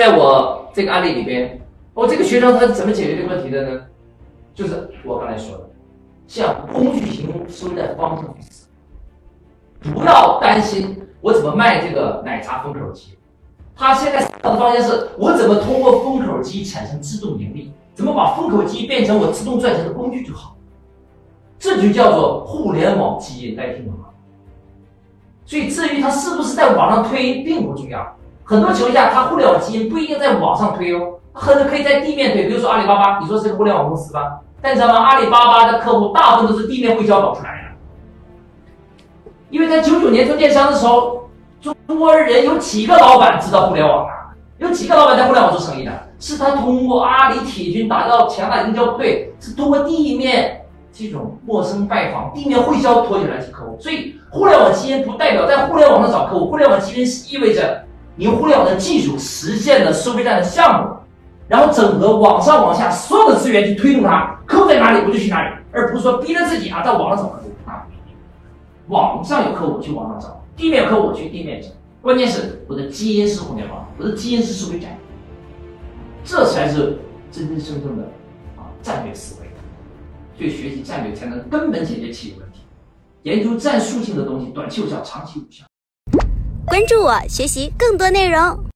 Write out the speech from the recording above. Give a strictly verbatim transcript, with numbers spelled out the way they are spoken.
在我这个案例里边，我、哦、这个学生他是怎么解决这个问题的呢？就是我刚才说的，向工具提供收贷方向去思考，不要担心我怎么卖这个奶茶封口机。他现在思考的方向是我怎么通过封口机产生自动盈利，怎么把封口机变成我自动赚钱的工具就好。这就叫做互联网基因代替农行。所以至于他是不是在网上推并不重要，很多情况下他互联网基因不一定在网上推哦，很多可以在地面推。比如说阿里巴巴，你说是个互联网公司吧，但是阿里巴巴的客户大部分都是地面会销搞出来的。因为在九九年做电商的时候，中国人有几个老板知道互联网啊？有几个老板在互联网做生意的？是他通过阿里铁军打造强大营销部队，是通过地面这种陌生拜访、地面会销拖起来的客户。所以，互联网基因不代表在互联网上找客户，互联网基因意味着你用互联网的技术实现了收费站的项目，然后整合往上往下所有的资源去推动它，客户在哪里我就去哪里，而不是说逼着自己啊到网上找客户啊。网上有客户我去网上找，地面有客户我去地面找。关键是我的基因是互联网，我的基因是收费站。这才是真真正正的啊战略思维，所以学习战略才能根本解决企业问题。研究战术性的东西，短期有效，长期有效。关注我，学习更多内容。